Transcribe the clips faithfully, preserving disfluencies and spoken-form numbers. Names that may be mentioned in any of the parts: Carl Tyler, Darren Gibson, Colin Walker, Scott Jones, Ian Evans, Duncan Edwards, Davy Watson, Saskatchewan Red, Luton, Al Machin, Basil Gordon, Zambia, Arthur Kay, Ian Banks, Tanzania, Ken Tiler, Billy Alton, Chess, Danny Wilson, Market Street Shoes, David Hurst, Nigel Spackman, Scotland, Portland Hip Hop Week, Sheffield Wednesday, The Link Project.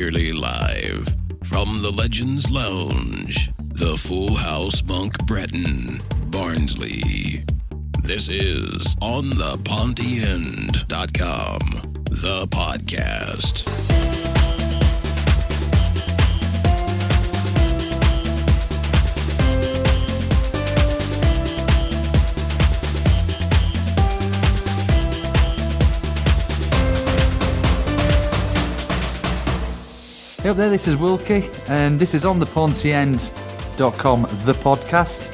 Purely live from the Legends Lounge, the Full House Monk Breton, Barnsley. This is on the ponty end dot com, the podcast. Hey up there, this is Wilkie, and this is on the ponty end dot com, the podcast.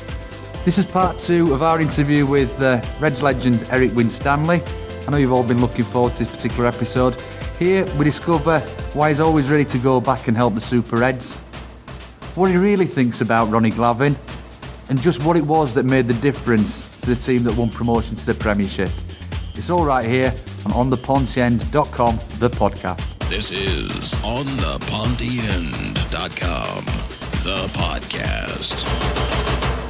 This is part two of our interview with uh, Reds legend Eric Winstanley. I know you've all been looking forward to this particular episode. Here we discover why he's always ready to go back and help the Super Reds, what he really thinks about Ronnie Glavin, and just what it was that made the difference to the team that won promotion to the Premiership. It's all right here on the ponty end dot com, the podcast. This is on the ponty end dot com, the podcast.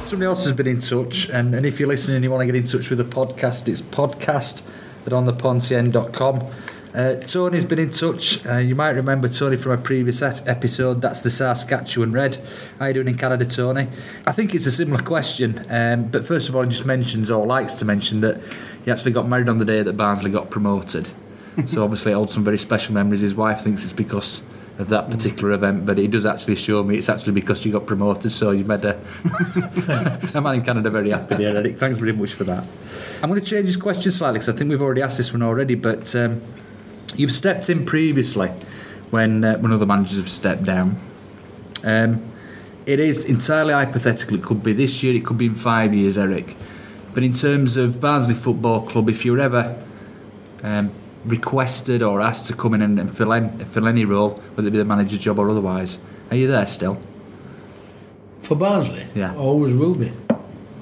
Somebody else has been in touch, and, and if you're listening and you want to get in touch with the podcast, it's podcast at on the ponty end dot com. Uh, Tony's been in touch. Uh, you might remember Tony from a previous ep- episode. That's the Saskatchewan Red. How are you doing in Canada, Tony? I think it's a similar question, um, but first of all, he just mentions, or likes to mention, that he actually got married on the day that Barnsley got promoted. So obviously it holds some very special memories. His wife thinks it's because of that particular event, but he does actually assure me it's actually because you got promoted, so you made a, a man in Canada very happy there, Eric. Thanks very much for that. I'm going to change his question slightly, because I think we've already asked this one already, but um, you've stepped in previously when, uh, when other managers have stepped down. Um, it is entirely hypothetical. It could be this year, it could be in five years, Eric. But in terms of Barnsley Football Club, if you're ever... Um, requested or asked to come in and, and fill in fill any role, whether it be the manager job or otherwise. Are you there still? For Barnsley? Yeah. Always will be.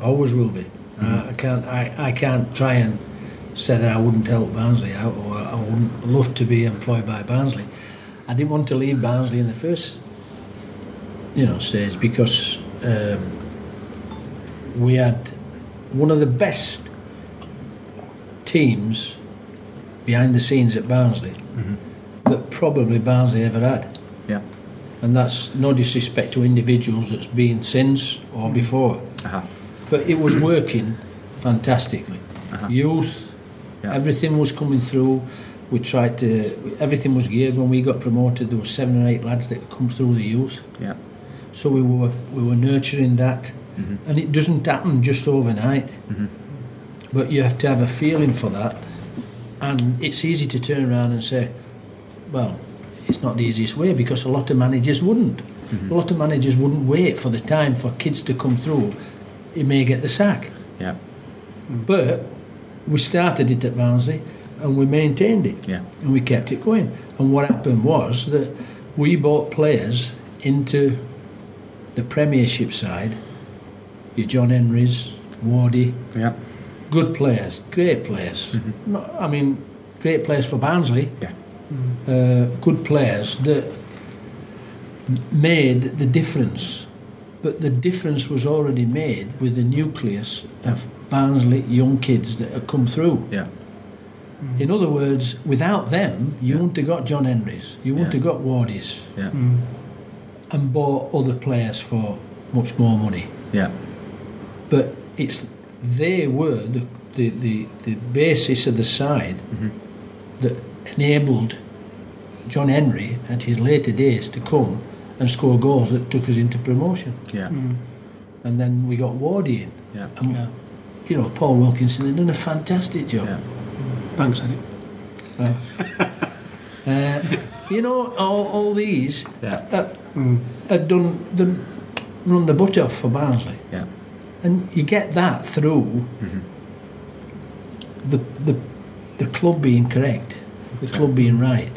Always will be. Mm. Uh, I can't I, I can't try and say that I wouldn't help Barnsley out, or I wouldn't love to be employed by Barnsley. I didn't want to leave Barnsley in the first you know stage, because um, we had one of the best teams behind the scenes at Barnsley, mm-hmm. that probably Barnsley ever had. Yeah. And that's no disrespect to individuals that's been since or before. Uh-huh. But it was working fantastically. Uh-huh. Youth, yeah. Everything was coming through. We tried to, everything was geared. When we got promoted, there were seven or eight lads that come through the youth. Yeah. So we were we were nurturing that. Mm-hmm. And it doesn't happen just overnight. Mm-hmm. But you have to have a feeling for that. And it's easy to turn around and say, well, it's not the easiest way, because a lot of managers wouldn't. Mm-hmm. A lot of managers wouldn't wait for the time for kids to come through. He may get the sack. Yeah. Mm-hmm. But we started it at Barnsley and we maintained it. Yeah. And we kept it going. And what happened was that we bought players into the Premiership side, your John Henrys, Wardy. Yeah. Good players, great players. Mm-hmm. Not, I mean, great players for Barnsley. Yeah. Mm-hmm. Uh, good players that made the difference. But the difference was already made with the nucleus of Barnsley young kids that had come through. Yeah. Mm-hmm. In other words, without them, you yeah. wouldn't have got John Henrys, you wouldn't yeah. have got Wardies, yeah. mm-hmm. and bought other players for much more money. Yeah. But it's... they were the, the, the, the basis of the side, mm-hmm. that enabled John Henry at his later days to come and score goals that took us into promotion. Yeah. Mm. And then we got Wardy in. Yeah. And, yeah. you know, Paul Wilkinson had done a fantastic job. Yeah. Thanks, Eddie. Uh, uh, you know, all, all these yeah. had, had done the, run the butt off for Barnsley. Yeah. And you get that through mm-hmm. the, the the club being correct, the okay. club being right,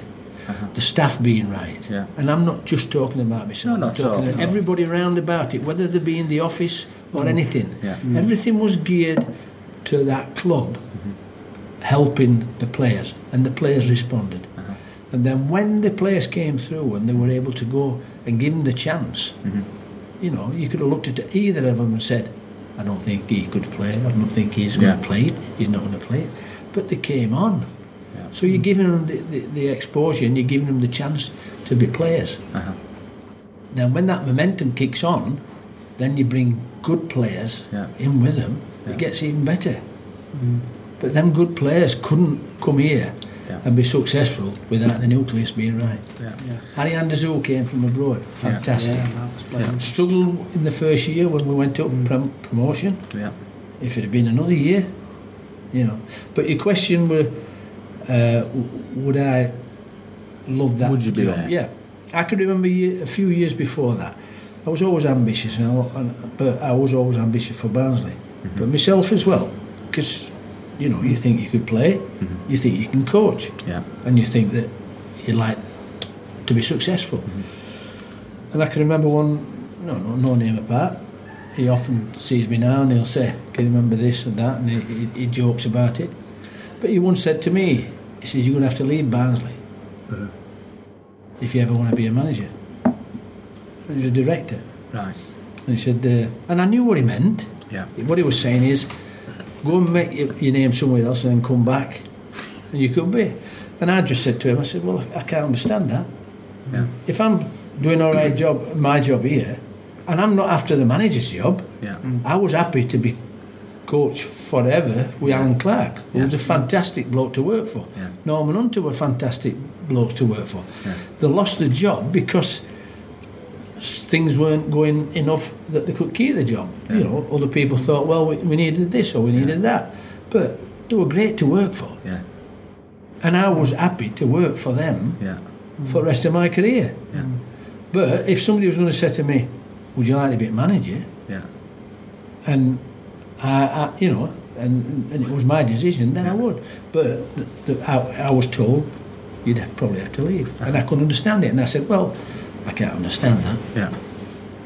uh-huh. the staff being right. Yeah. And I'm not just talking about myself. No, not I'm talking all, about no. everybody round about it, whether they be in the office or mm. anything. Yeah. Mm. Everything was geared to that club, mm-hmm. helping the players, and the players responded. Uh-huh. And then when the players came through and they were able to go and give them the chance, mm-hmm. you know, you could have looked at either of them and said, I don't think he could play. I don't think he's going yeah. to play it. He's not going to play it. But they came on. Yeah. So you're giving them the, the, the exposure and you're giving them the chance to be players. Uh-huh. Now, when that momentum kicks on, then you bring good players yeah. in with them. Yeah. It gets even better. Mm. But them good players couldn't come here yeah. and be successful without the nucleus being right. Yeah. Yeah. Harry Andersoo came from abroad. Fantastic. Yeah. Yeah, yeah. Struggled in the first year when we went up in prom- promotion. Yeah. If it had been another year, you know. But your question were, uh, would I love that? Would you be job? There? Yeah. I can remember a few years before that. I was always ambitious, and I, but I was always ambitious for Barnsley, mm-hmm. but myself as well, because you know you think you could play, mm-hmm. you think you can coach, yeah. and you think that you'd like to be successful. Mm-hmm. And I can remember one, no, no, no name apart. He often sees me now and he'll say, "Can you remember this and that?" And he, he, he jokes about it. But he once said to me, he says, "You're going to have to leave Barnsley mm-hmm. if you ever want to be a manager." He was a director. Right. And he said, uh, and I knew what he meant. Yeah. What he was saying is, go and make your, your name somewhere else and then come back, and you could be. And I just said to him, I said, well, I can't understand that. Yeah. If I'm doing all right job, my job here, and I'm not after the manager's job, yeah. I was happy to be coach forever with yeah. Alan Clarke, who yeah. was a fantastic bloke to work for. Yeah. Norman Hunter were fantastic blokes to work for. Yeah. They lost the job because things weren't going enough that they could keep the job. Yeah. You know, other people thought, well, we, we needed this or we needed yeah. that, but they were great to work for. Yeah. And I was happy to work for them yeah. for the rest of my career. Yeah. But if somebody was going to say to me, "Would you like to be a manager?" Yeah. And I, I you know, and, and it was my decision, then yeah. I would. But the, the, I, I was told you'd have, probably have to leave, uh-huh. and I couldn't understand it. And I said, well, I can't understand that. Yeah.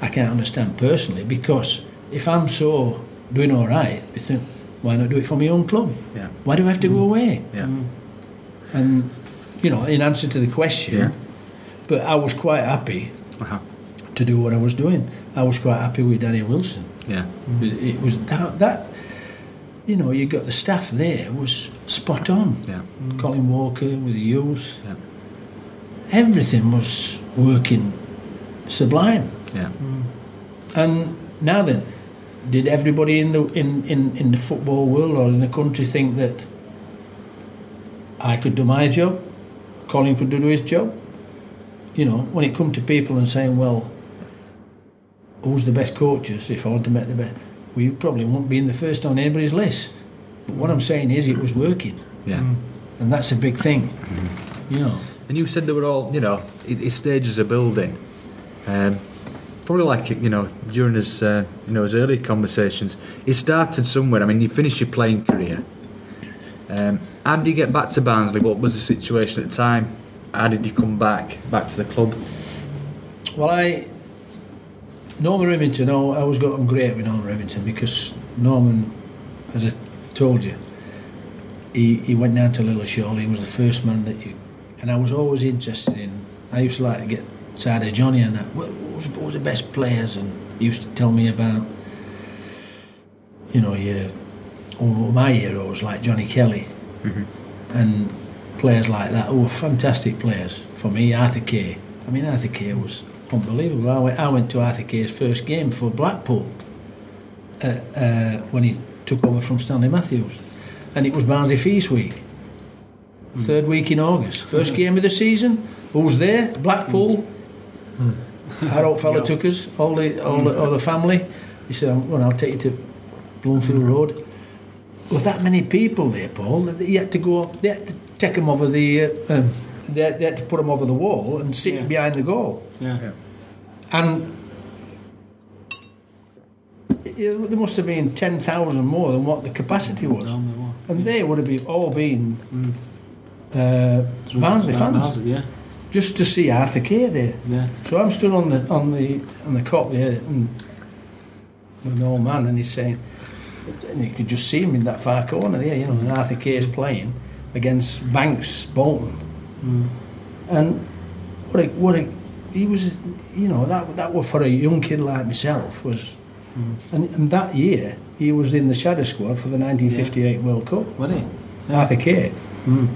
I can't understand personally, because if I'm so doing all right, I think, why not do it for my own club? Yeah. Why do I have to mm. go away? Yeah. Mm. And you know, in answer to the question, yeah. but I was quite happy uh-huh. to do what I was doing. I was quite happy with Danny Wilson. Yeah. Mm. It was that, that you know, you got the staff there was spot on. Yeah. Mm. Colin Walker with the youth. Yeah. Everything was working sublime. Yeah. Mm. And now then, did everybody in the in, in, in the football world or in the country think that I could do my job, Colin could do his job? You know, when it come to people and saying, well, who's the best coaches if I want to make the best? Well, you probably won't be in the first on anybody's list. But what I'm saying is it was working. Yeah. Mm. And that's a big thing. Mm. You know. And you said they were all, you know, his stages of building. Um, probably like, you know, during his, uh, you know, his early conversations, he started somewhere. I mean, you finished your playing career. Um, how did you get back to Barnsley? What was the situation at the time? How did you come back, back to the club? Well, I, Norman Remington, I always got on great with Norman Remington, because Norman, as I told you, he, he went down to Lillishall. He was the first man that you... And I was always interested in, I used to like to get side of Johnny and that, what, what was the best players, and he used to tell me about, you know, your, my heroes like Johnny Kelly mm-hmm. and players like that who were fantastic players for me. Arthur Kay, I mean Arthur Kay was unbelievable. I went, I went to Arthur Kay's first game for Blackpool uh, uh, when he took over from Stanley Matthews, and it was Barnsley Feast Week. Mm. Third week in August, first game of the season. Who's there? Blackpool. Mm. Our old fella yeah. took us, all the all the, all the family. He said, "Well, I'll take you to Bloomfield Road." Well, that many people there, Paul. That you had to go up. They had to take them over the. Uh, um, they, had, they had to put them over the wall and sit yeah. behind the goal. Yeah. yeah. And it, there must have been ten thousand more than what the capacity was, and yeah. they would have been, all been. Mm. Uh, Barnsley fans, Barnsley, yeah. just to see Arthur Kay there. Yeah. So I'm stood on the on the on the cop there, and with an old man, and he's saying, and you could just see him in that far corner there, you know, and Arthur Kay is playing against Banks, Bolton, mm. and what a, what a, he was, you know, that that was for a young kid like myself was, mm. and, and that year he was in the shadow squad for the nineteen fifty-eight yeah. World Cup. Wasn't he? Yeah. Arthur Kay. Mm.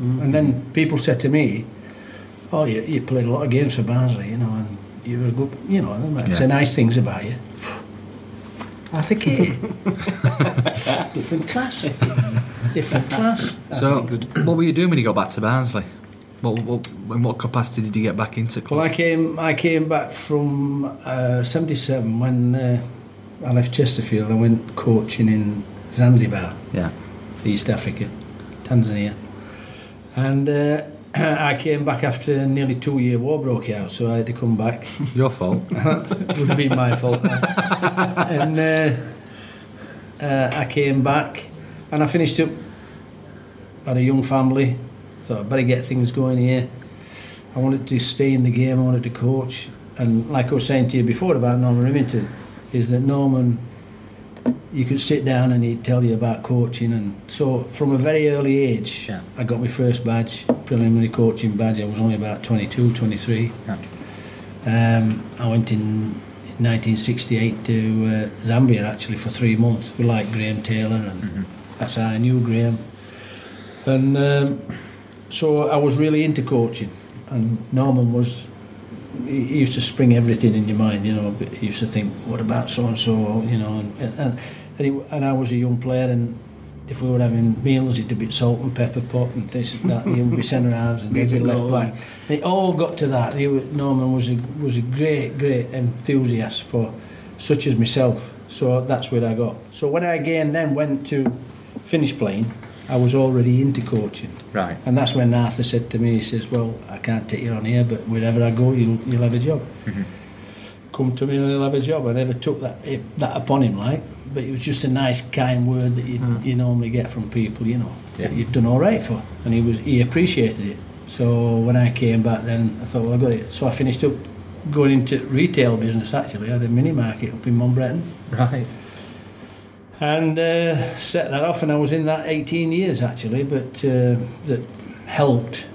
Mm. And then people said to me, oh, you, you played a lot of games for Barnsley, you know, and you were a good, you know, and yeah. say nice things about you. Arthur Kay. Different class. Different class. So, what were you doing when you got back to Barnsley? What, what, in what capacity did you get back into club? Well, I came, I came back from uh, seventy-seven when uh, I left Chesterfield. I went coaching in Zanzibar, yeah, East Africa, Tanzania. And uh, I came back after a nearly two-year war broke out, so I had to come back. Your fault. It would have been my fault. And uh, uh, I came back, and I finished up. Had a young family. So I better get things going here. I wanted to stay in the game, I wanted to coach. And like I was saying to you before about Norman Remington, is that Norman, you could sit down and he'd tell you about coaching. And so from a very early age, yeah. I got my first badge, preliminary coaching badge. I was only about twenty-two, twenty-three. Yeah. Um, I went in nineteen sixty-eight to uh, Zambia, actually, for three months. We liked Graham Taylor, and mm-hmm. that's how I knew Graham. And... Um, So I was really into coaching, and Norman was, he used to spring everything in your mind, you know, he used to think, what about so-and-so, you know, and and, and, he, and I was a young player, and if we were having meals, he'd be salt and pepper pot and this and that, and he would be centre-halves and he'd be left-back. And it all got to that. He was, Norman was a, was a great, great enthusiast for such as myself, so that's where I got. So when I again then went to finish playing, I was already into coaching, right? And that's when Arthur said to me, he says, well, I can't take you on here, but wherever I go, you'll, you'll have a job. Mm-hmm. Come to me and you'll have a job. I never took that that upon him, like, but it was just a nice, kind word that you, mm. you normally get from people, you know, yeah. that you've done all right for. And he was he appreciated it. So when I came back then, I thought, well, I got it. So I finished up going into retail business, actually. I had a mini-market up in Mountbatten. Right. And uh, set that off, and I was in that eighteen years actually, but uh, that helped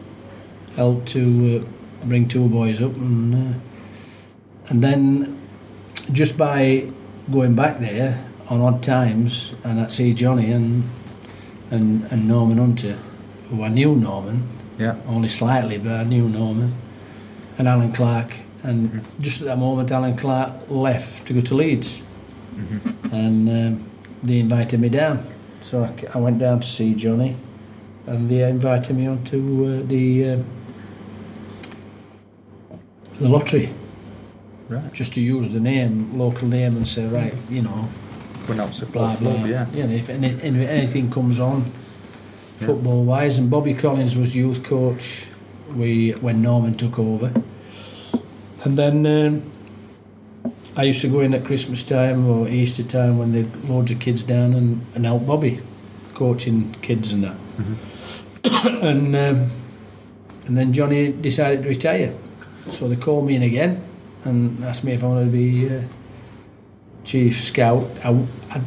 helped to uh, bring two boys up, and uh, and then just by going back there on odd times, and I'd see Johnny and and and Norman Hunter, who I knew Norman, yeah, only slightly, but I knew Norman, and Alan Clarke, and just at that moment Alan Clarke left to go to Leeds, mm-hmm. and. Um, They invited me down, so I, I went down to see Johnny, and they invited me on to uh, the uh, the lottery, right? Just to use the name, local name, and say, right, you know, we're not supplied, blah, blah, blah. Yeah. Yeah, and if, and if anything comes on, yeah. football wise, and Bobby Collins was youth coach, we when Norman took over, and then. Um, I used to go in at Christmas time or Easter time when there'd loads of kids down and, and help Bobby, coaching kids and that. Mm-hmm. and um, and then Johnny decided to retire, so they called me in again and asked me if I wanted to be uh, chief scout. I, I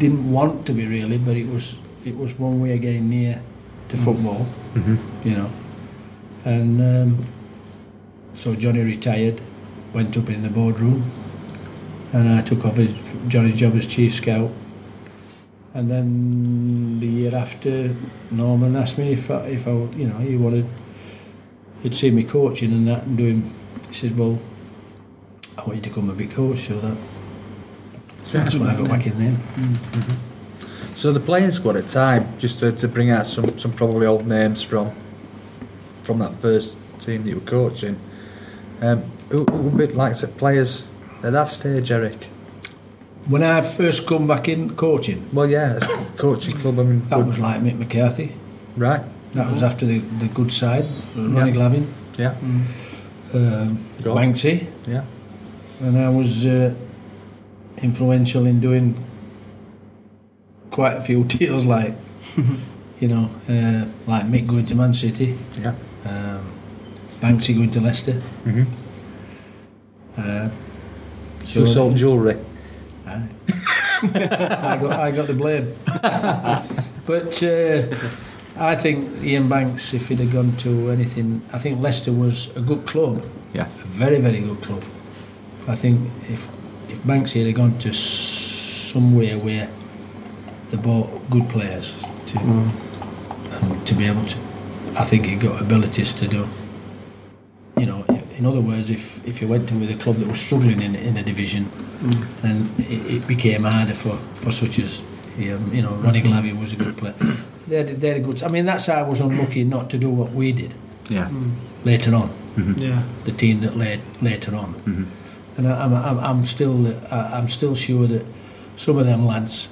didn't want to be really, but it was it was one way of getting near to football, mm-hmm. you know. And um, so Johnny retired, went up in the boardroom. And I took off his, Johnny's job as chief scout. And then the year after, Norman asked me if I, if I you know, he wanted, he'd see me coaching and that and doing, he says, well, I want you to come and be coach, so that, that's when I got back in there. Mm-hmm. So the playing squad at time, just to, to bring out some, some probably old names from from that first team that you were coaching, um, who would be like the players at that stage, Eric? When I first come back in coaching? Well, yeah, coaching club. I mean, that good. Was like Mick McCarthy. Right. That was after the, the good side. Ronnie yeah. Glavin. Yeah. Mm. Um, Banksy. Yeah. And I was uh, influential in doing quite a few deals, like, you know, uh, like Mick going to Man City. Yeah. Um, Banksy going to Leicester. Mm-hmm. Uh, So who sold jewellery? I, I, got, I got the blame. But uh, I think Ian Banks, if he'd have gone to anything, I think Leicester was a good club. Yeah. A very, very good club. I think if if Banks had gone to somewhere where they bought good players to mm. um, to be able to I think he got abilities to do. You know, in other words, if if you went in with a club that was struggling in in a division, mm. then it, it became harder for, for such as um, you know, Ronnie Glavin was a good player. They're they're good. I mean, that's how I was unlucky not to do what we did. Yeah. Mm. Later on. Mm-hmm. Yeah. The team that laid later on. Mm-hmm. And I, I'm, I'm I'm still I'm still sure that some of them lads,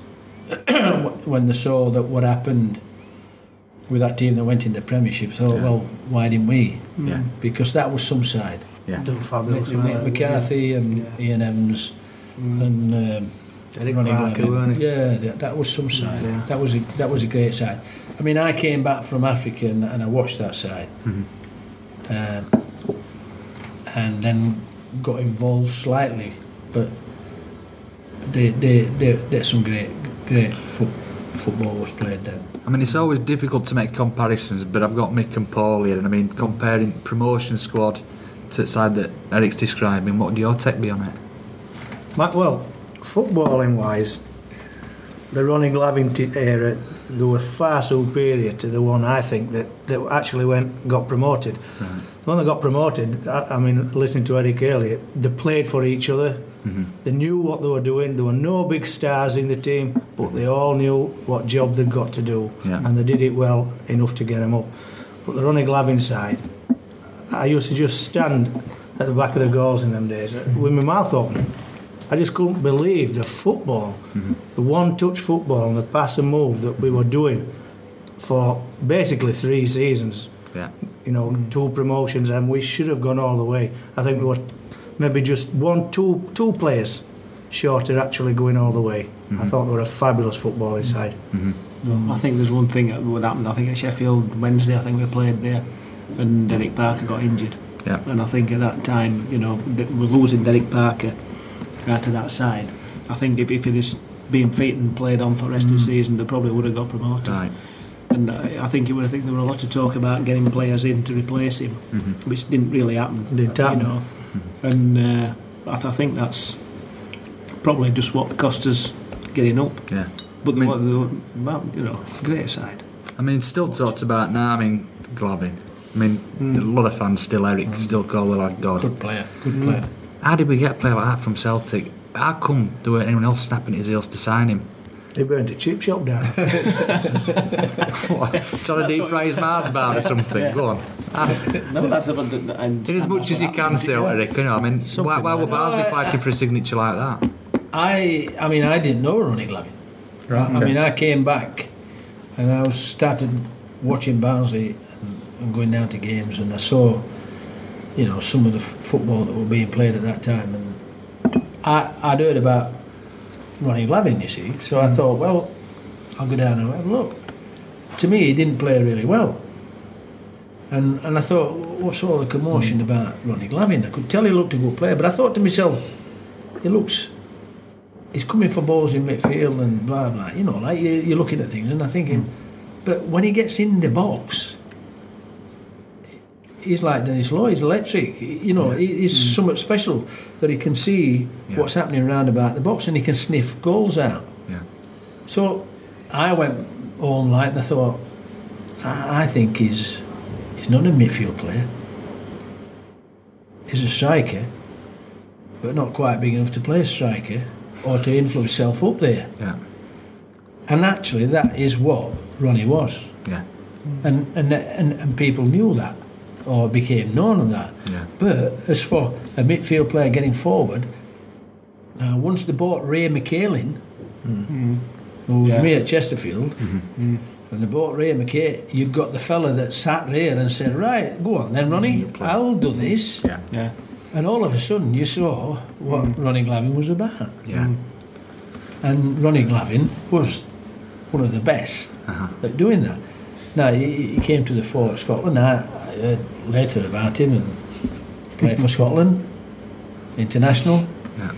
when they saw that what happened with that team that went into Premiership, thought, yeah. well, why didn't we? Yeah. Because that was some side. Yeah. They were fabulous. M- M- McCarthy yeah. and yeah. Ian Evans mm. and um, Derek Ronnie Parker, weren't he? Yeah, that, that was some side. Yeah. That was a, that was a great side. I mean, I came back from Africa and, and I watched that side, mm-hmm. um, and then got involved slightly, but they they they did some great great foot, football was played then. I mean, it's always difficult to make comparisons, but I've got Mick and Paul here, and I mean, comparing promotion squad to the side that Eric's describing, what would your take be on it? Matt, well, footballing wise, the Ronnie Glavin era, they were far superior to the one I think that, that actually went got promoted. Right. The one that got promoted, I, I mean, listening to Eric earlier, they played for each other. Mm-hmm. They knew what they were doing. There were no big stars in the team, but they all knew what job they'd got to do, yeah. and they did it well enough to get them up. But the Ronnie Glavin side, I used to just stand at the back of the goals in them days with my mouth open. I just couldn't believe the football, mm-hmm. the one-touch football and the pass and move that we were doing for basically three seasons. Yeah. You know, two promotions, and we should have gone all the way. I think we were maybe just one, two, two players short of actually going all the way. Mm-hmm. I thought they were a fabulous football inside. Mm-hmm. Mm-hmm. I think there's one thing that would happen. I think at Sheffield Wednesday, I think we played there, and Derek Parker got injured. Yeah. And I think at that time, you know, we're losing Derek Parker out to that side. I think if, if it is being fit and played on for the rest mm. of the season, they probably would have got promoted. Right. And I, I think you would have think there were a lot of talk about getting players in to replace him, mm-hmm. which didn't really happen. Didn't happen. You know. Mm-hmm. And uh, I, th- I think that's probably just what cost us getting up. Yeah. But they I mean, were, they were, you know, great side. I mean, still talked about now. I mean, Glavin. I mean, mm. a lot of fans still. Eric mm. still call the lad God. Good player. Good mm. player. How did we get a player like that from Celtic? How come there weren't anyone else snapping at his heels to sign him? He burnt a chip shop down. What, trying to deep fry his Mars bar or something. Yeah. Go on. No, that's the one. That, and in as much as you can, Sir Eric. You know, I mean, something why, why like were Barnsley uh, fighting for a signature like that? I, I mean, I didn't know Ronnie Glavin. Right. Okay. I mean, I came back and I started watching Barnsley and, and going down to games, and I saw, you know, some of the f- football that were being played at that time, and I, I'd heard about Ronnie Glavin, you see, so mm. I thought, well, I'll go down and have a look. To me, he didn't play really well, and and I thought, what's all the commotion mm. about Ronnie Glavin? I could tell he looked a good player, but I thought to myself, he looks, he's coming for balls in midfield and blah blah, you know, like you, you're looking at things, and I'm thinking, mm. but when he gets in the box, he's like Dennis Law, he's electric, you know, he's mm. somewhat special that he can see yeah. what's happening round about the box, and he can sniff goals out. Yeah. So I went all night and I thought, I, I think he's he's not a midfield player, he's a striker, but not quite big enough to play a striker or to influence himself up there. Yeah. And actually that is what Ronnie was. Yeah. And and and, and people knew that, or became known of that. Yeah. But as for a midfield player getting forward, uh, once they bought Ray McHale in, mm. who was yeah. me at Chesterfield, mm-hmm. and they bought Ray McHale, you've got the fella that sat there and said, right, go on then, Ronnie, I'll do this. Yeah. Yeah. And all of a sudden you saw what mm. Ronnie Glavin was about. Yeah. Mm. And Ronnie Glavin was one of the best uh-huh. at doing that. Now, he, he came to the fore at Scotland. I, I heard later about him and played for Scotland, international. Yeah.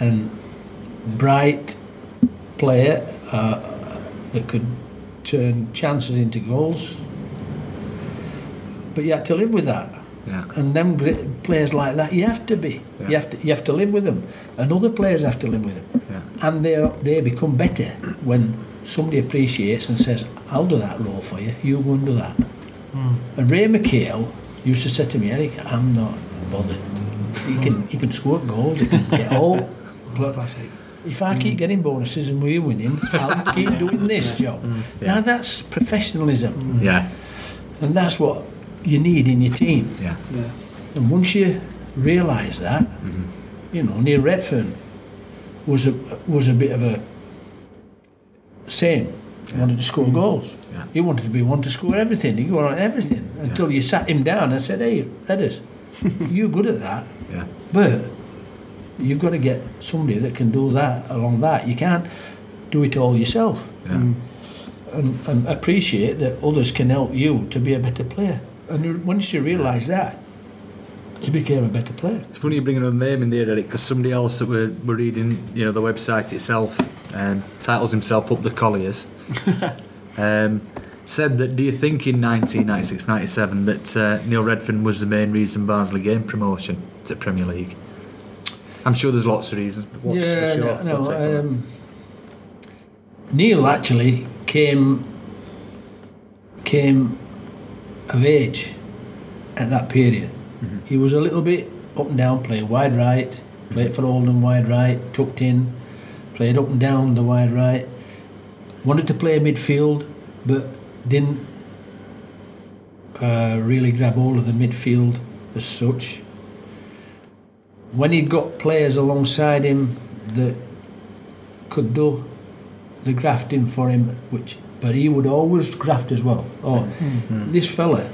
And bright player uh, that could turn chances into goals. But you had to live with that. Yeah. And them great players like that, you have to be. Yeah. You have to you have to live with them. And other players have to live with them. Yeah. And they they become better when somebody appreciates and says, I'll do that role for you, you go and do that. Mm. And Ray McHale used to say to me, Eric, I'm not bothered. He can, he can score goals, he can get all. But if I keep getting bonuses and we're winning, I'll keep doing this job. Yeah. Now that's professionalism. Yeah. And that's what you need in your team. Yeah. Yeah. And once you realise that, mm-hmm. you know, Neil Redfearn was a was a bit of a same. He yeah. wanted to score goals. Yeah. He wanted to be one to score everything. He go on everything until yeah. you sat him down and said, "Hey, Redders, you're good at that, yeah. but you've got to get somebody that can do that along that. You can't do it all yourself." Yeah. Mm. And, and appreciate that others can help you to be a better player. And once you realise that, he became a better player. It's funny you bringing a name in there, Eric, because somebody else that we're, we're reading, you know, the website itself, um, titles himself Up the Colliers, um, said that, do you think in nineteen ninety-six ninety-seven that uh, Neil Redfearn was the main reason Barnsley gained promotion to Premier League? I'm sure there's lots of reasons. But what's, yeah, what's no, no um, Neil actually came came of age at that period. Mm-hmm. He was a little bit up and down, played wide right, played for Oldham wide right, tucked in, played up and down the wide right, wanted to play midfield but didn't uh, really grab hold of the midfield as such. When he'd got players alongside him that could do the grafting for him, which but he would always graft as well. Oh, mm-hmm. This fella,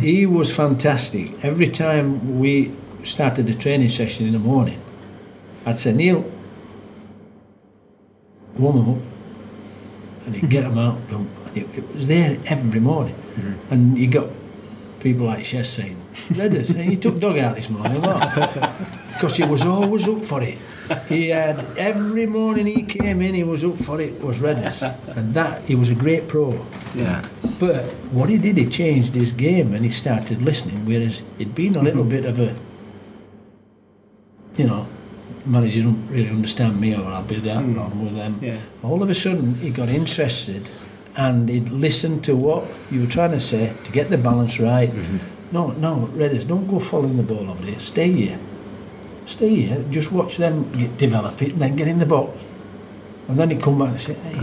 he was fantastic. Every time we started the training session in the morning, I'd say, Neil, warm him up, and he'd get him out. And it, it was there every morning. Mm-hmm. And you got people like Chess saying, Redders, he took dog out this morning, because he was always up for it. He had, every morning he came in, he was up for it, was Redders. And that, he was a great pro. Yeah. But what he did, he changed his game and he started listening, whereas he'd been a little bit of a, you know, managers, you don't really understand me, or I'll be that mm. wrong with them. Yeah. All of a sudden, he got interested and he'd listen to what you were trying to say to get the balance right. Mm-hmm. No, no, Redders, don't go following the ball over here, stay here. Stay here, just watch them get, develop it and then get in the box. And then he'd come back and say, hey,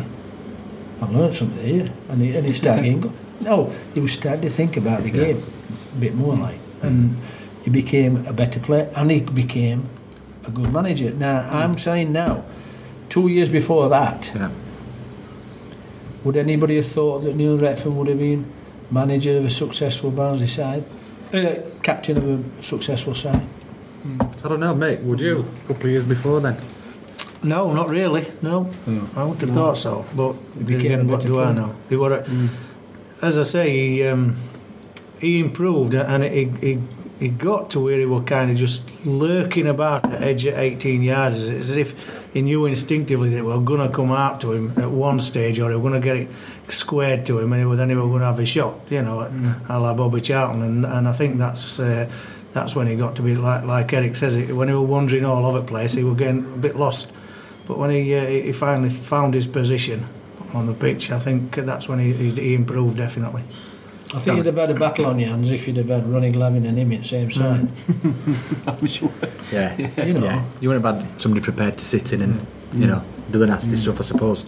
I've learned something here. And he, and he started getting good. No, he was starting to think about the game a bit more like. And he became a better player and he became a good manager. Now, I'm saying now, two years before that, yeah. would anybody have thought that Neil Redfearn would have been manager of a successful Barnsley side? Uh, captain of a successful side? I don't know, mate, would you? A couple of years before then? No, not really, no. Mm. I wouldn't have no. thought so, but again, what do plan. I know? He were, mm. As I say, he, um, he improved and he, he, he got to where he was kind of just lurking about at edge at eighteen yards. It's as if he knew instinctively that we were going to come out to him at one stage or they were going to get it squared to him and he were, then he were going to have a shot, you know, mm. a la Bobby Charlton. And, and I think that's... Uh, That's when he got to be like, like Eric says, it when he was wandering all over the place, he was getting a bit lost. But when he uh, he finally found his position on the pitch, I think that's when he he improved definitely. I think you'd have had a battle on your hands if you'd have had Ronnie Glavin and him in the same side. Mm. I'm sure. Yeah, you know, yeah. you wouldn't have had somebody prepared to sit in and mm. you know do the nasty mm. stuff, I suppose.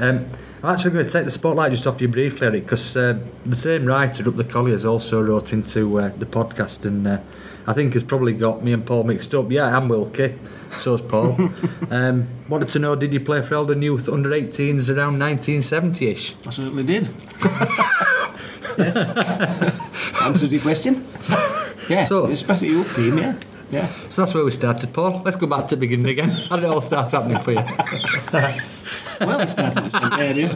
Um, I'm actually going to take the spotlight just off you briefly, Eric, because uh, the same writer, Up the Colliers, also wrote into uh, the podcast, and uh, I think has probably got me and Paul mixed up. Yeah, I'm Wilkie, so's Paul. um, wanted to know, did you play for England Youth under eighteens around nineteen seventy-ish? I certainly did. Yes. Answers your question. Yeah, so, it's a special youth team, yeah. Yeah. So that's where we started, Paul. Let's go back to the beginning again. How did it all start happening for you? Well, it started with some areas.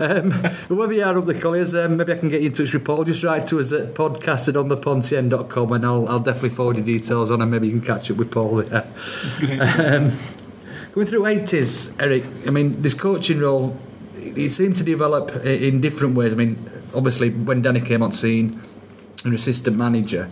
um, whoever you are, Up the Colliers, um, maybe I can get you in touch with Paul. Just write to us at podcast at on the ponty end dot com and I'll, I'll definitely forward your details on and maybe you can catch up with Paul there. Um, going through eighties, Eric, I mean, this coaching role, it seemed to develop in different ways. I mean, obviously, when Danny came on scene, an assistant manager,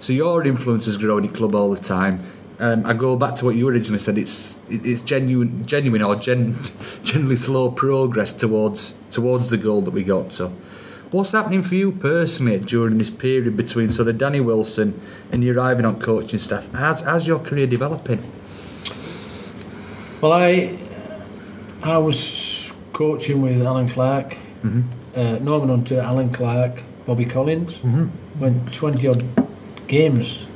so your influence has grown in the club all the time. Um, I go back to what you originally said. It's it's genuine, genuine or gen, generally slow progress towards towards the goal that we got. So, what's happening for you personally during this period between sort of Danny Wilson and you arriving on coaching staff? How's how's your career developing? Well, I I was coaching with Alan Clarke, mm-hmm. uh, Norman Hunter, Alan Clarke, Bobby Collins. Mm-hmm. Went twenty odd games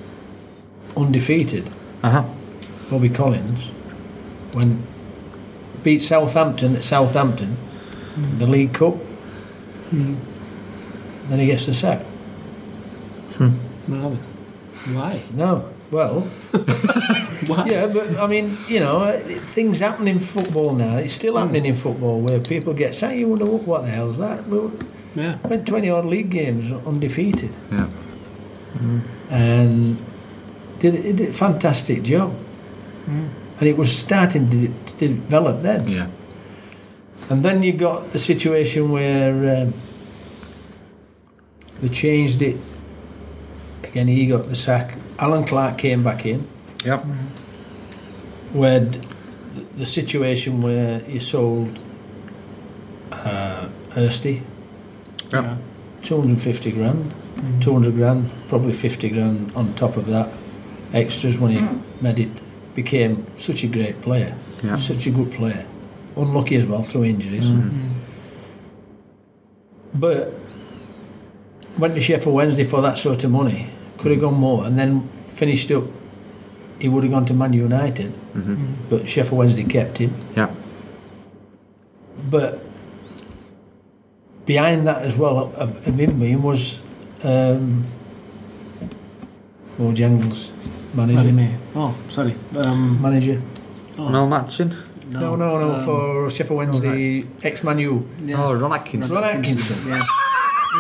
undefeated. Uh-huh. Bobby Collins, when beat Southampton at Southampton, mm. the League Cup, mm. then he gets the sack. Hmm. Why? No. Well. Why? Yeah, but I mean, you know, things happen in football now. It's still happening mm. in football where people get sacked. You wonder what the hell's that? Well, yeah. Went twenty odd league games undefeated. Yeah. Mm. And. Did it, it did a fantastic job, mm. and it was starting to, to develop then. Yeah. And then you got the situation where um, they changed it again. He got the sack. Alan Clarke came back in. Yep. Where the situation where he sold uh, Hursty. Yep. Two hundred fifty grand. Mm. Two hundred grand. Probably fifty grand on top of that. Extras when he made it, became such a great player, yeah. such a good player. Unlucky as well through injuries. Mm. But went to Sheffield Wednesday for that sort of money. Could have gone more, and then finished up. He would have gone to Man United, mm-hmm. but Sheffield Wednesday kept him. Yeah. But behind that as well, of, of him being was um, Mo Jangles. Manager. Oh, sorry. Um, Manager. Oh. No matching? No, no, no, um, for Sheffield Wednesday, right. ex-Man U. Yeah. Oh, Ron Atkinson. Ron Atkinson. yeah.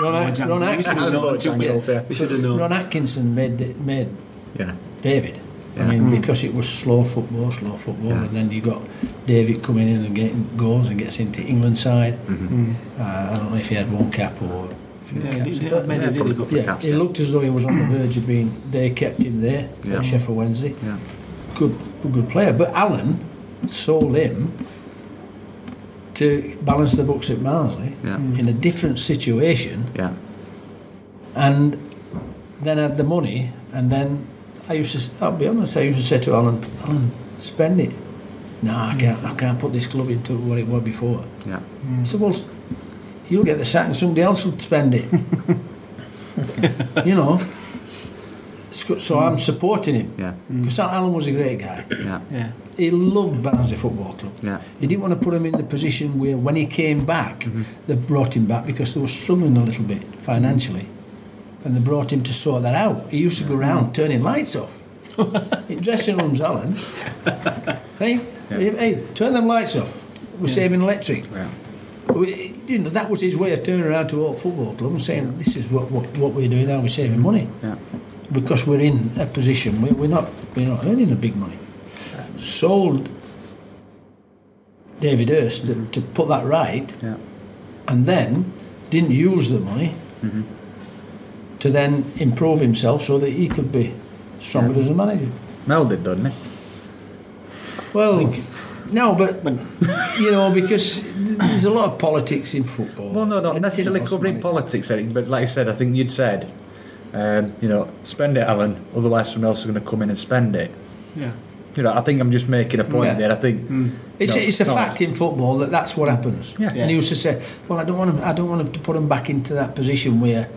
Ron, At- Jan- Ron Atkinson. Ron Atkinson. We should have known. Ron Atkinson made, made yeah. David. Yeah. I mean, mm. because it was slow football, slow football, yeah. and then you got David coming in and getting goals and gets into England side. Mm-hmm. Uh, I don't know if he had one cap or... Yeah, he, but, yeah, it yeah, caps, yeah. It looked as though he was on the verge of being. They kept him there yeah. at Sheffield Wednesday. Yeah. Good, good player. But Alan sold him to balance the books at Barnsley yeah. in a different situation. Yeah. And then had the money, and then I used to. I'll be honest. I used to say to Alan, Alan, spend it. No, I can't. I can't put this club into what it was before. Yeah. I said, well. You'll get the sack and somebody else will spend it. You know. So I'm supporting him. Yeah. Because Alan was a great guy. Yeah. Yeah. He loved Barnsley Football Club. Yeah. He didn't want to put him in the position where when he came back, mm-hmm. they brought him back because they were struggling a little bit financially. And they brought him to sort that out. He used to go around turning lights off. In dressing rooms, Alan. Hey, yeah. hey, turn them lights off. We're yeah. saving electric. Yeah. We, you know, that was his way of turning around to our football club and saying, this is what what, what we're doing now, we're saving money. Yeah. Because we're in a position where we're not, we're not earning the big money. Sold David Hurst to, to put that right, yeah. and then didn't use the money mm-hmm. to then improve himself so that he could be stronger yeah. as a manager. Mel did, didn't he? Well... No, but you know, because there's a lot of politics in football. Well, no, not necessarily covering politics, Eric. But like I said, I think you'd said, um, you know, spend it, Alan. Otherwise, someone else is going to come in and spend it. Yeah. You know, I think I'm just making a point yeah. there. I think mm. it's no, it's a no, fact in football that that's what happens. Yeah. yeah. And he used to say, well, I don't want him. I don't want him to put him back into that position where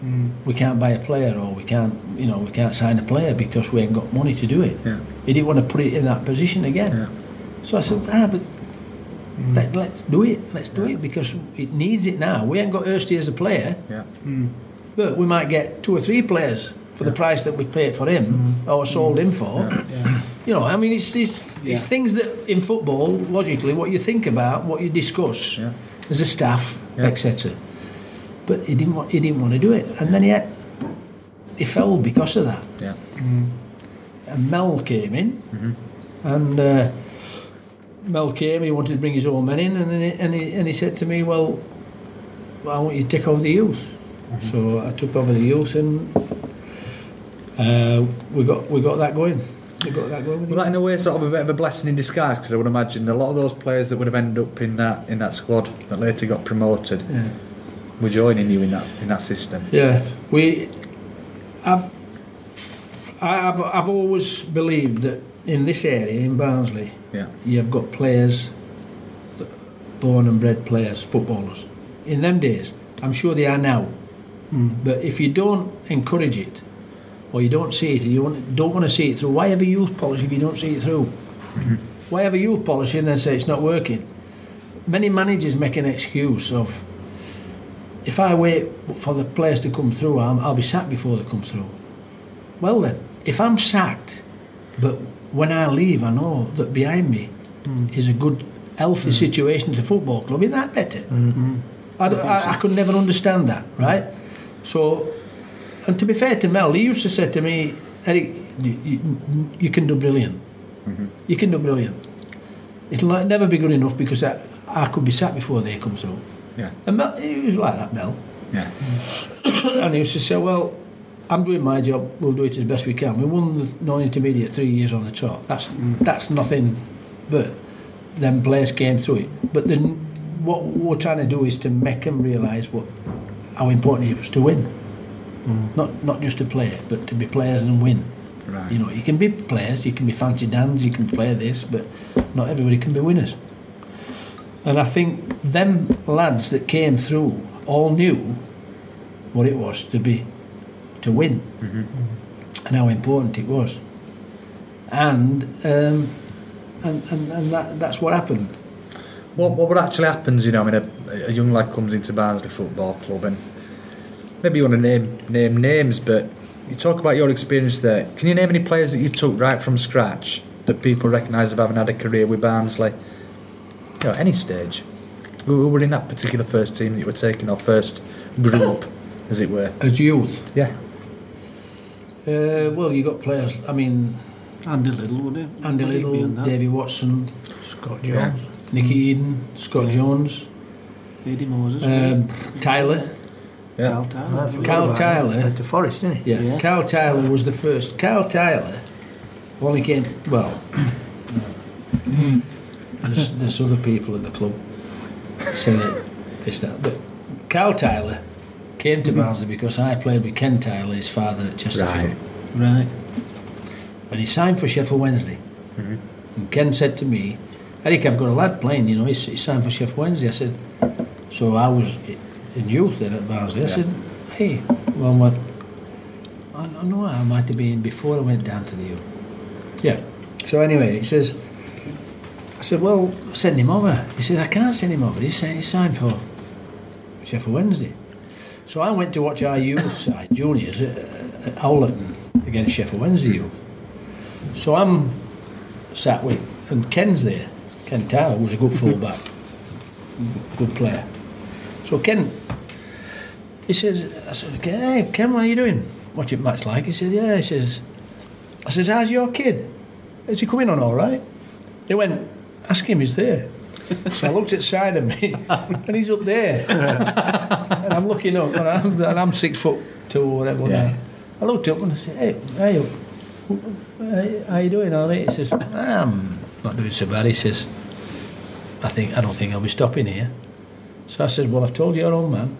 mm. we can't buy a player or we can't, you know, we can't sign a player because we ain't got money to do it. Yeah. He didn't want to put it in that position again. Yeah. So I said, ah, but mm. let, let's do it, let's do yeah. it, because it needs it now. We ain't got Hursty as a player, yeah. mm. but we might get two or three players for yeah. the price that we paid for him, mm. or sold mm. him for. Yeah. Yeah. You know, I mean, it's it's, yeah. it's things that, in football, logically, what you think about, what you discuss yeah. as a staff, yeah. et cetera. But he didn't want he didn't want to do it. And yeah. then he, had, he fell because of that. Yeah. Mm. And Mel came in, mm-hmm. and... Uh, Mel came, he wanted to bring his own men in, and he, and he, and he said to me, well, I want you to take over the youth. Mm-hmm. So I took over the youth, and uh, we got we got that going. they got that goal. Was that in a way sort of a bit of a blessing in disguise? Because I would imagine a lot of those players that would have ended up in that in that squad that later got promoted yeah. were joining you in that in that system. Yeah, we. I've, I've I've always believed that in this area in Barnsley, yeah. you've got players, born and bred players, footballers. In them days, I'm sure they are now. Mm. But if you don't encourage it, or you don't see it, you don't, don't want to see it through, why have a youth policy if you don't see it through? Mm-hmm. Why have a youth policy and then say it's not working? Many managers make an excuse of, if I wait for the players to come through, I'm, I'll be sacked before they come through. Well then, if I'm sacked, but when I leave, I know that behind me mm. is a good, healthy mm. situation to the football club. Isn't that better? Mm-hmm. I, I, I, so. I could never understand that, right? Mm. So, and to be fair to Mel, he used to say to me, Eric, you, you, you can do brilliant. Mm-hmm. You can do brilliant. It'll never be good enough because I, I could be sacked before they come through. Yeah. And Mel, he was like that, Mel. Yeah. And he used to say, well, I'm doing my job, we'll do it as best we can. We won the non-intermediate three years on the trot. That's mm. that's nothing but them players came through it. But then what we're trying to do is to make them realise what how important it was to win. Mm. Not not just to play, but to be players and win. Right. You know, you can be players, you can be fancy dans, you can play this, but not everybody can be winners. And I think them lads that came through all knew what it was to be to win mm-hmm. and how important it was, and um, and, and, and that, that's what happened. What what actually happens, you know, I mean, a, a young lad comes into Barnsley Football Club, and maybe you want to name name names, but you talk about your experience there. Can you name any players that you took right from scratch that people recognise of having had a career with Barnsley, you know, at any stage? Who were in that particular first team that you were taking, or first group, as it were? As youth? Yeah. Uh, well, you got players. I mean, Andy Little, wouldn't it? Andy Little, Davy Watson, Scott Jones, yeah. Nicky Eden, Scott yeah. Jones, Lady Moses, um, Tyler, yeah. Carl Tyler, Carl Tyler, went to Forest, didn't he? Yeah. yeah, Carl Tyler was the first. Carl Tyler only came. Well, there's, there's other people in the club saying it. It's that, but Carl Tyler came to Barnsley because I played with Ken Tiler, his father, at Chesterfield. Right. right. And he signed for Sheffield Wednesday. Mm-hmm. And Ken said to me, Eric, I've got a lad playing, you know, he signed for Sheffield Wednesday. I said, so I was in youth then at Barnsley. Yeah. I said, hey, well, my, I don't know, I might have been before I went down to the youth. Yeah. So anyway, he says, I said, well, send him over. He said, I can't send him over. He signed for Sheffield Wednesday. So I went to watch our youth side, juniors, at, at Owlerton against Sheffield Wednesday youth. So I'm sat with, and Ken's there. Ken Tiler was a good full-back, good player. So Ken, he says, I said, hey, Ken, what are you doing? What's your match like? He said, yeah, he says, I says, how's your kid? Is he coming on all right? They went, ask him, he's there. So I looked at the side of me, and he's up there. And I'm looking up, and I'm, and I'm six foot two or whatever. Yeah. I looked up and I said, hey, hey, how you doing, all right? He says, I'm not doing so bad. He says, I think I don't think I'll be stopping here. So I says, well, I've told your old man,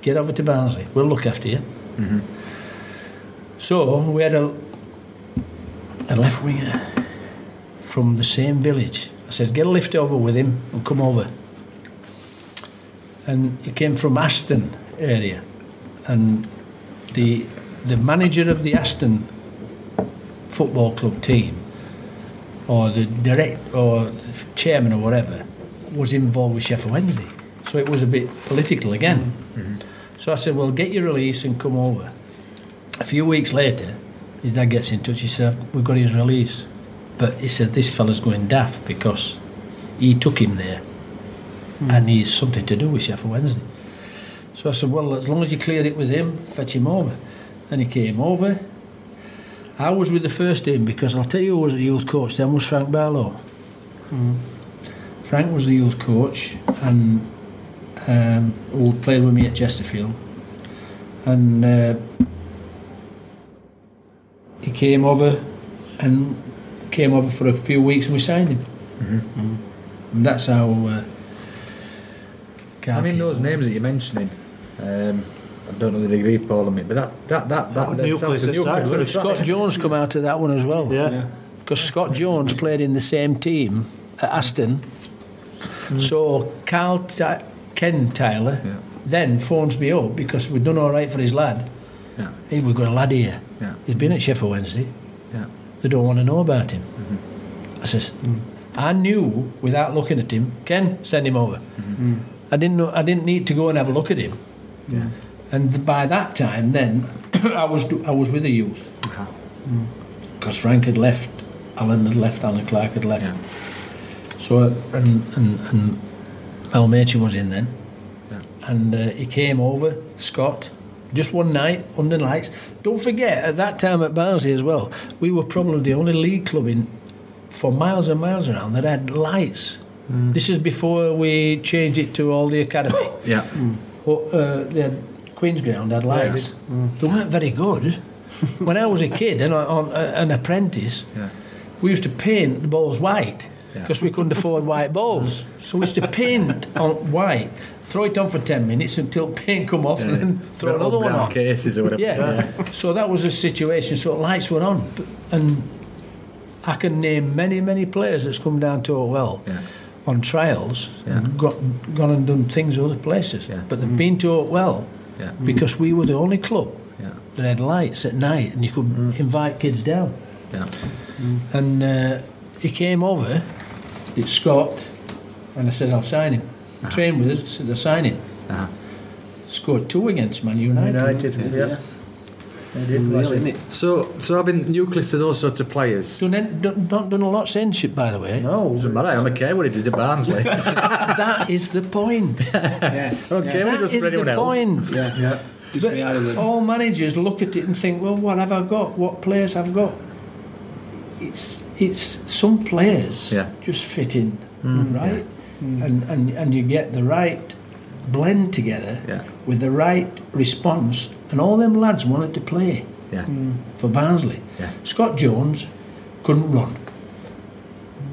get over to Barnsley. We'll look after you. Mm-hmm. So we had a, a left winger from the same village. I said, get a lift over with him and come over. And he came from Aston area, and the the manager of the Aston football club team, or the direct or the chairman or whatever, was involved with Sheffield Wednesday. So it was a bit political again. Mm-hmm. So I said, well, get your release and come over. A few weeks later, his dad gets in touch. He said, we've got his release. But he says, this fella's going daft because he took him there mm. and he's something to do with Sheffield Wednesday. So I said, well, as long as you cleared it with him, fetch him over. And he came over. I was with the first team because I'll tell you who was the youth coach then was Frank Barlow. Mm. Frank was the youth coach and um, who played with me at Chesterfield. And uh, he came over and came over for a few weeks and we signed him. Mm-hmm. Mm-hmm. And that's how. Uh, I mean, those names that you're mentioning. Um, I don't know the degree, Paul, and me, but that that that that, oh, that nucleus, a nucleus, that. Scott Jones come out of that one as well. Yeah. Because yeah. Scott Jones played in the same team at Aston. Mm. So Carl Ty- Ken Tiler yeah. then phones me up because we'd done all right for his lad. Yeah. Hey, we've got a lad here. Yeah. He's been at Sheffield Wednesday. Yeah. They don't want to know about him. Mm-hmm. I says, mm. I knew without looking at him. Ken, send him over. Mm-hmm. Mm. I didn't know. I didn't need to go and have a look at him. Yeah. And by that time, then I was I was with the youth. Because okay. mm. Frank had left, Alan had left, Alan Clarke had left. Yeah. So uh, and and and Al Machin was in then, yeah. and uh, he came over, Scott, just one night under lights. Don't forget, at that time at Barnsley as well, we were probably the only league club in for miles and miles around that had lights. Mm. This is before we changed it to all the academy. yeah. Mm. Well, uh, they had Queen's Ground had lights. Yeah. Mm. They weren't very good. When I was a kid and on, on, uh, an apprentice, yeah. we used to paint the balls white because yeah. we couldn't afford white balls. So we used to paint on white, throw it on for ten minutes until paint come off, yeah. and then throw but another one on. Cases or whatever. Yeah. yeah. So that was the situation. So lights were on, and I can name many, many players that's come down to Oakwell. Yeah. on trials yeah. and got, gone and done things other places yeah. but they've mm. been to Oakwell yeah. because we were the only club yeah. that had lights at night and you could mm. invite kids down yeah. mm. and uh, he came over, it's Scott, and I said I'll sign him. Uh-huh. Trained with us, said I'll sign him. Uh-huh. Scored two against Man United. United yeah, yeah. Really. So, so I've been nucleus to those sorts of players. Not done, done, done, done a lot since, by the way. No, doesn't matter. I don't care what he did at Barnsley. That is the point. Yeah. I don't yeah. care what he does for anyone else. That is the point. Yeah, yeah. Just me out of it. All managers look at it and think, well, what have I got? What players have I got? It's it's some players yeah. just fit in, mm, right, yeah. mm. and and and you get the right blend together yeah. with the right response. And all them lads wanted to play yeah. mm. for Barnsley. Yeah. Scott Jones couldn't run.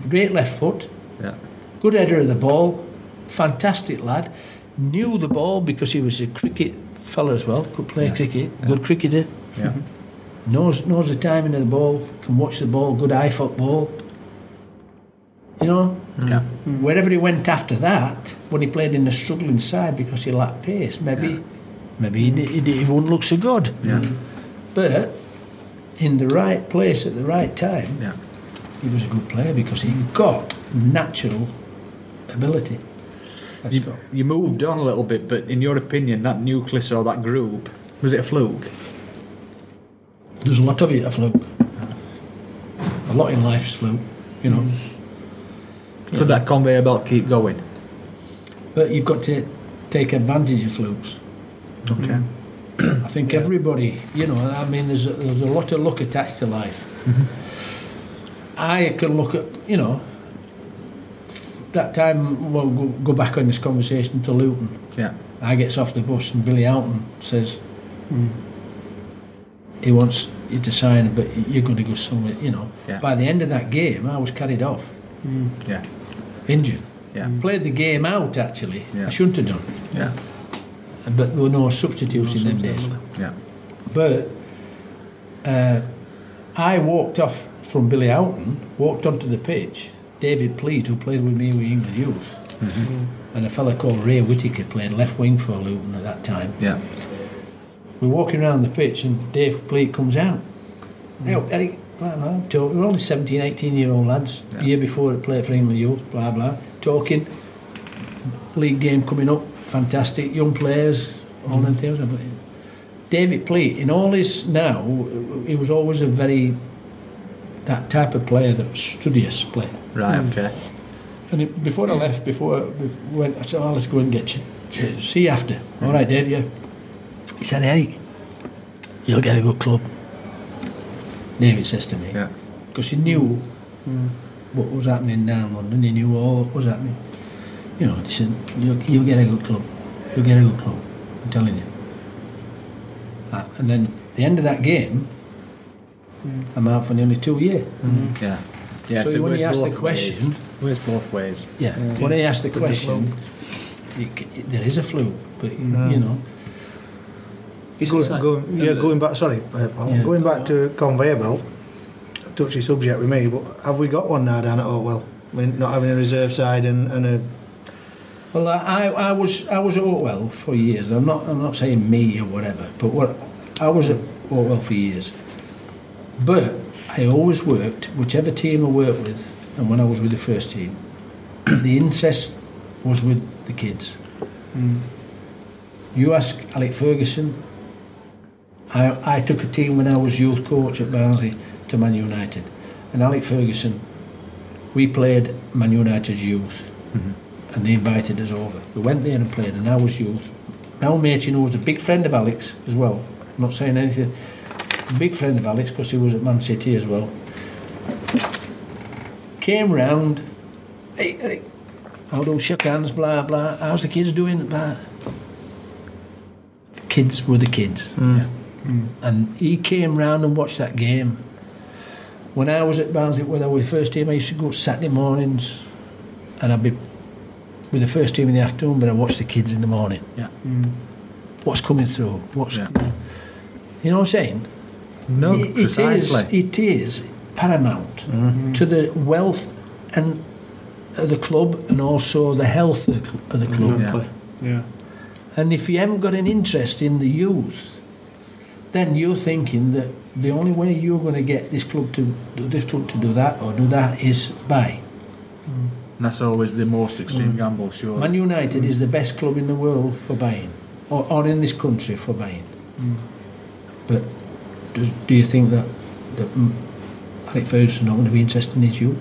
Great left foot. Yeah. Good header of the ball. Fantastic lad. Knew the ball because he was a cricket fella as well. Could play yeah. cricket. Yeah. Good cricketer. Yeah. Mm-hmm. Knows knows the timing of the ball. Can watch the ball. Good eye football. You know. Yeah. Mm. Wherever he went after that, when he played in the struggling side because he lacked pace, maybe. Yeah. Maybe he, he, he won't look so good. Yeah. But in the right place at the right time, yeah. he was a good player because he got natural ability. That's you, got. You moved on a little bit, but in your opinion, that nucleus or that group, was it a fluke? There's a lot of it a fluke. A lot in life's fluke, you know. Mm. Could yeah. that conveyor belt keep going? But you've got to take advantage of flukes. Okay. I think yeah. everybody, you know, I mean, there's a, there's a lot of luck attached to life. Mm-hmm. I can look at, you know, that time, we'll go, go back on this conversation to Luton. Yeah. I gets off the bus and Billy Alton says, mm. he wants you to sign, but you're going to go somewhere, you know. Yeah. By the end of that game, I was carried off. Mm. Yeah. Injured. Yeah. Played the game out, actually. Yeah. I shouldn't have done. Yeah. But there were no substitutes no in them days. Yeah. But uh, I walked off from Billy Alton, walked onto the pitch. David Pleat, who played with me with England Youth, mm-hmm. and a fella called Ray Whittaker played left wing for Luton at that time. Yeah. We're walking around the pitch and Dave Pleat comes out. Mm. Hey, Eric, blah, blah, talk. We're only seventeen, eighteen year old lads. Yeah. Year before I played for England Youth, blah, blah, talking. League game coming up. Fantastic young players, all mm. them things. David Pleat, in all his now, he was always a very that type of player, that studious player. Right. Mm. Okay. And it, before I left, before I went, I said, "Oh, let's go and get you. See you after." Mm. All right, Dave. Yeah. He said, "Eric, you'll get a good club." David says to me, because yeah. he knew mm. what was happening down London. He knew all what was happening. You know, they said, you'll, you'll get a good club. You'll get a good club. I'm telling you. Uh, and then, the end of that game, mm. amount for nearly two years. Mm. Yeah. Yeah. So, so when he asked the question, it was both ways. Yeah. yeah. When he asked the question, the it, there is a fluke, but mm. you know. It's going, like, going, yeah, going back. Sorry, Paul, yeah. going back to conveyor belt. Touchy subject with me, but have we got one now down at Oakwell? I mean, not having a reserve side and, and a. Well, I, I was I was at Oakwell for years. I'm not I'm not saying me or whatever, but what I was at Oakwell for years. But I always worked, whichever team I worked with, and when I was with the first team, the interest was with the kids. Mm. You ask Alec Ferguson. I I took a team when I was youth coach at Barnsley to Man United, and Alec Ferguson. We played Man United's youth. Mm-hmm. And they invited us over. We went there and played, and I was youth. Mel Machin, who was a big friend of Alex as well, I'm not saying anything, a big friend of Alex because he was at Man City as well, came round, hey, hey, how do shook hands, blah, blah, how's the kids doing? Blah. The kids were the kids. Mm. Yeah. Mm. And he came round and watched that game. When I was at Barnsley, when I was first team, I used to go Saturday mornings, and I'd be with the first team in the afternoon, but I watch the kids in the morning. Yeah. Mm. What's coming through? What's yeah. coming, you know what I'm saying? No, it, precisely. It is, it is paramount mm-hmm. to the wealth and of the club, and also the health of the, of the club. Yeah. yeah. And if you haven't got an interest in the youth, then you're thinking that the only way you're going to get this club to do, this club to do that or do that is by. Mm. And that's always the most extreme mm. gamble, sure. Man United mm. is the best club in the world for buying, or, or in this country for buying. Mm. But does, do you think that, that Alec Ferguson's not going to be interested in his youth?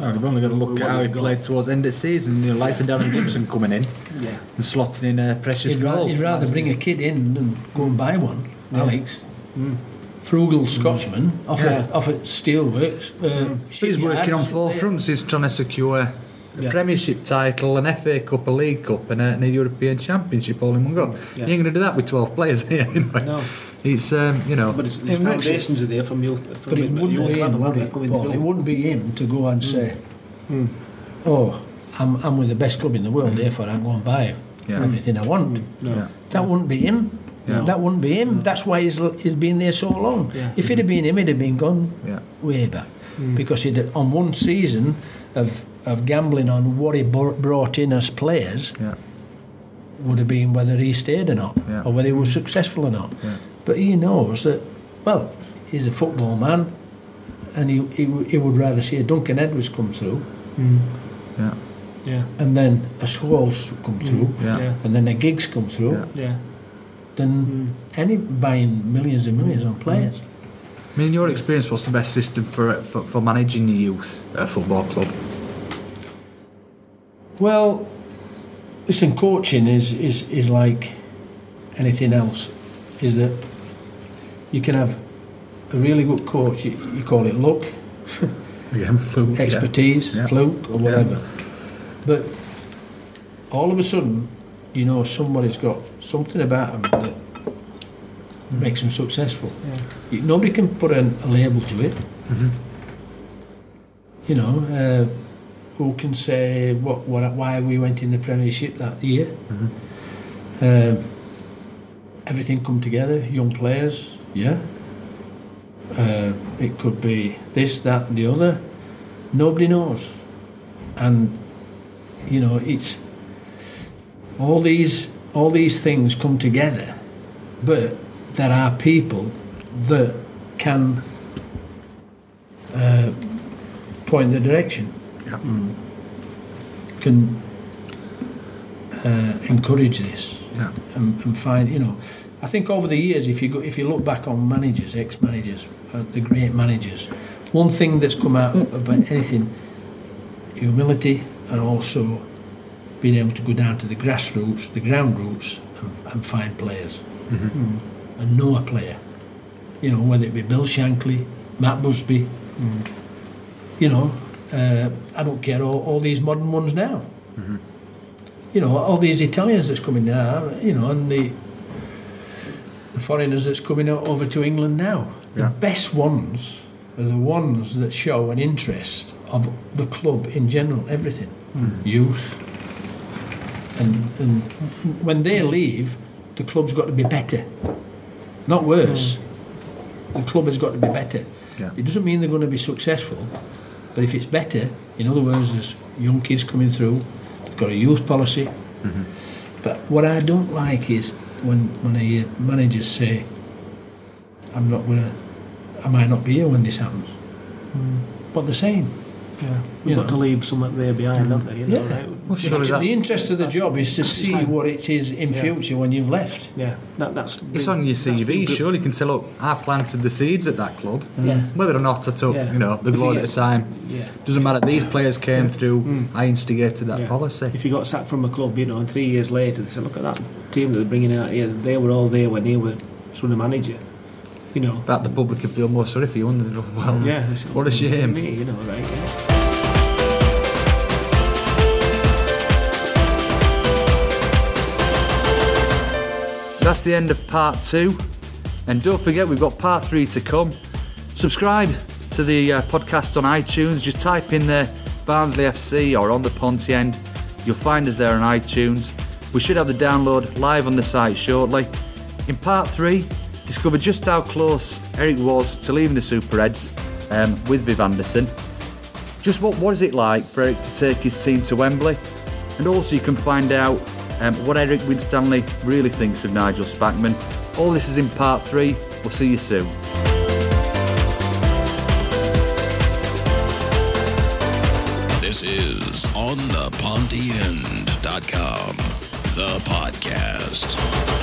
Well, we've only got to look we at how he played towards the end of the season. You know, likes of Darren Gibson coming in yeah. and slotting in a precious he'd goal. Ra- he'd rather bring a kid in than go and buy one, yeah. Alex. Mm. Frugal Scotsman mm. off, yeah. a, off at Steelworks. Uh, he's working on four fronts. He's trying to secure a yeah. Premiership title, an F A Cup, a League Cup, and a, and a European Championship all in one go. Yeah. You ain't going to do that with twelve players here. You know? No, it's um, you know. But it's, the foundations are there from youth. From but it wouldn't youth be him. Would it, Paul, it wouldn't be him to go and mm. say, mm. "Oh, I'm I'm with the best club in the world. Mm. Therefore, I'm going to buy him yeah. everything I want." Mm. No. Yeah. That wouldn't be him. No. That wouldn't be him. No. That's why he's, he's been there so long. Yeah. If it had been him, he'd have been gone yeah. way back. Mm. Because he'd on one season of of gambling on what he brought in as players yeah. would have been whether he stayed or not, yeah. or whether he was successful or not. Yeah. But he knows that, well, he's a football man, and he he, he would rather see a Duncan Edwards come through. Mm. Yeah. Yeah. And then a Scholes come through, mm. yeah. Yeah. and then a Giggs come through. Yeah. yeah. than mm. any buying millions and millions on players. I mean, in your experience, what's the best system for, for for managing the youth at a football club? Well, listen, coaching is is, is like anything else, is that you can have a really good coach, you, you call it luck, yeah, fluke, expertise, yeah. fluke or whatever, yeah. but all of a sudden you know somebody's got something about them that mm. makes them successful. Yeah. You, nobody can put an, a label to it. Mm-hmm. You know, uh, who can say what, what, why we went in the Premiership that year? Mm-hmm. Uh, everything come together, young players. Yeah. Uh, it could be this, that, and the other. Nobody knows, and you know it's. All these all these things come together, but there are people that can uh, point the direction, yeah. mm. can uh, encourage this, yeah. and, and find you know. I think over the years, if you go, if you look back on managers, ex-managers, uh, the great managers, one thing that's come out of anything, humility, and also. Being able to go down to the grassroots, the ground roots, and, and find players, mm-hmm. Mm-hmm. and know a player. You know, whether it be Bill Shankly, Matt Busby. Mm. You know, uh, I don't care all, all these modern ones now. Mm-hmm. You know, all these Italians that's coming now. You know, and the, the the foreigners that's coming over to England now. Yeah. The best ones are the ones that show an interest of the club in general, everything. Mm. Youth. And, and when they leave, the club's got to be better. Not worse. Mm. The club has got to be better. Yeah. It doesn't mean they're going to be successful, but if it's better, in other words, there's young kids coming through, they've got a youth policy. Mm-hmm. But what I don't like is when, when I hear managers say, I'm not going to, I might not be here when this happens. Mm. But they're saying, yeah, we've got know. to leave something there behind, mm. haven't we? You know, yeah. Right? Well, sure the, the interest of the job is to see like, what it is in yeah. future when you've left. Yeah, that, that's it's been, on your C V. Surely you can say, look, I planted the seeds at that club. Yeah. Whether or not I took, yeah. you know, the glory at the time, yeah. doesn't matter. These players came yeah. through. Mm. I instigated that yeah. policy. If you got sacked from a club, you know, and three years later, they say, look at that team that they're bringing out here. They were all there when they were sort of manager. You know, that the public would feel more sorry for you under the well. Yeah, what a shame. Me, you know, right? Yeah. That's the end of part two, and don't forget we've got part three to come. Subscribe to the uh, podcast on iTunes. Just type in there Barnsley F C or On the Ponty End. You'll find us there on iTunes. We should have the download live on the site shortly. In part three, discover just how close Eric was to leaving the Super Reds um, with Viv Anderson. Just what was it like for Eric to take his team to Wembley? And also you can find out um, what Eric Winstanley really thinks of Nigel Spackman. All this is in part three. We'll see you soon. This is on the ponty end dot com, the podcast.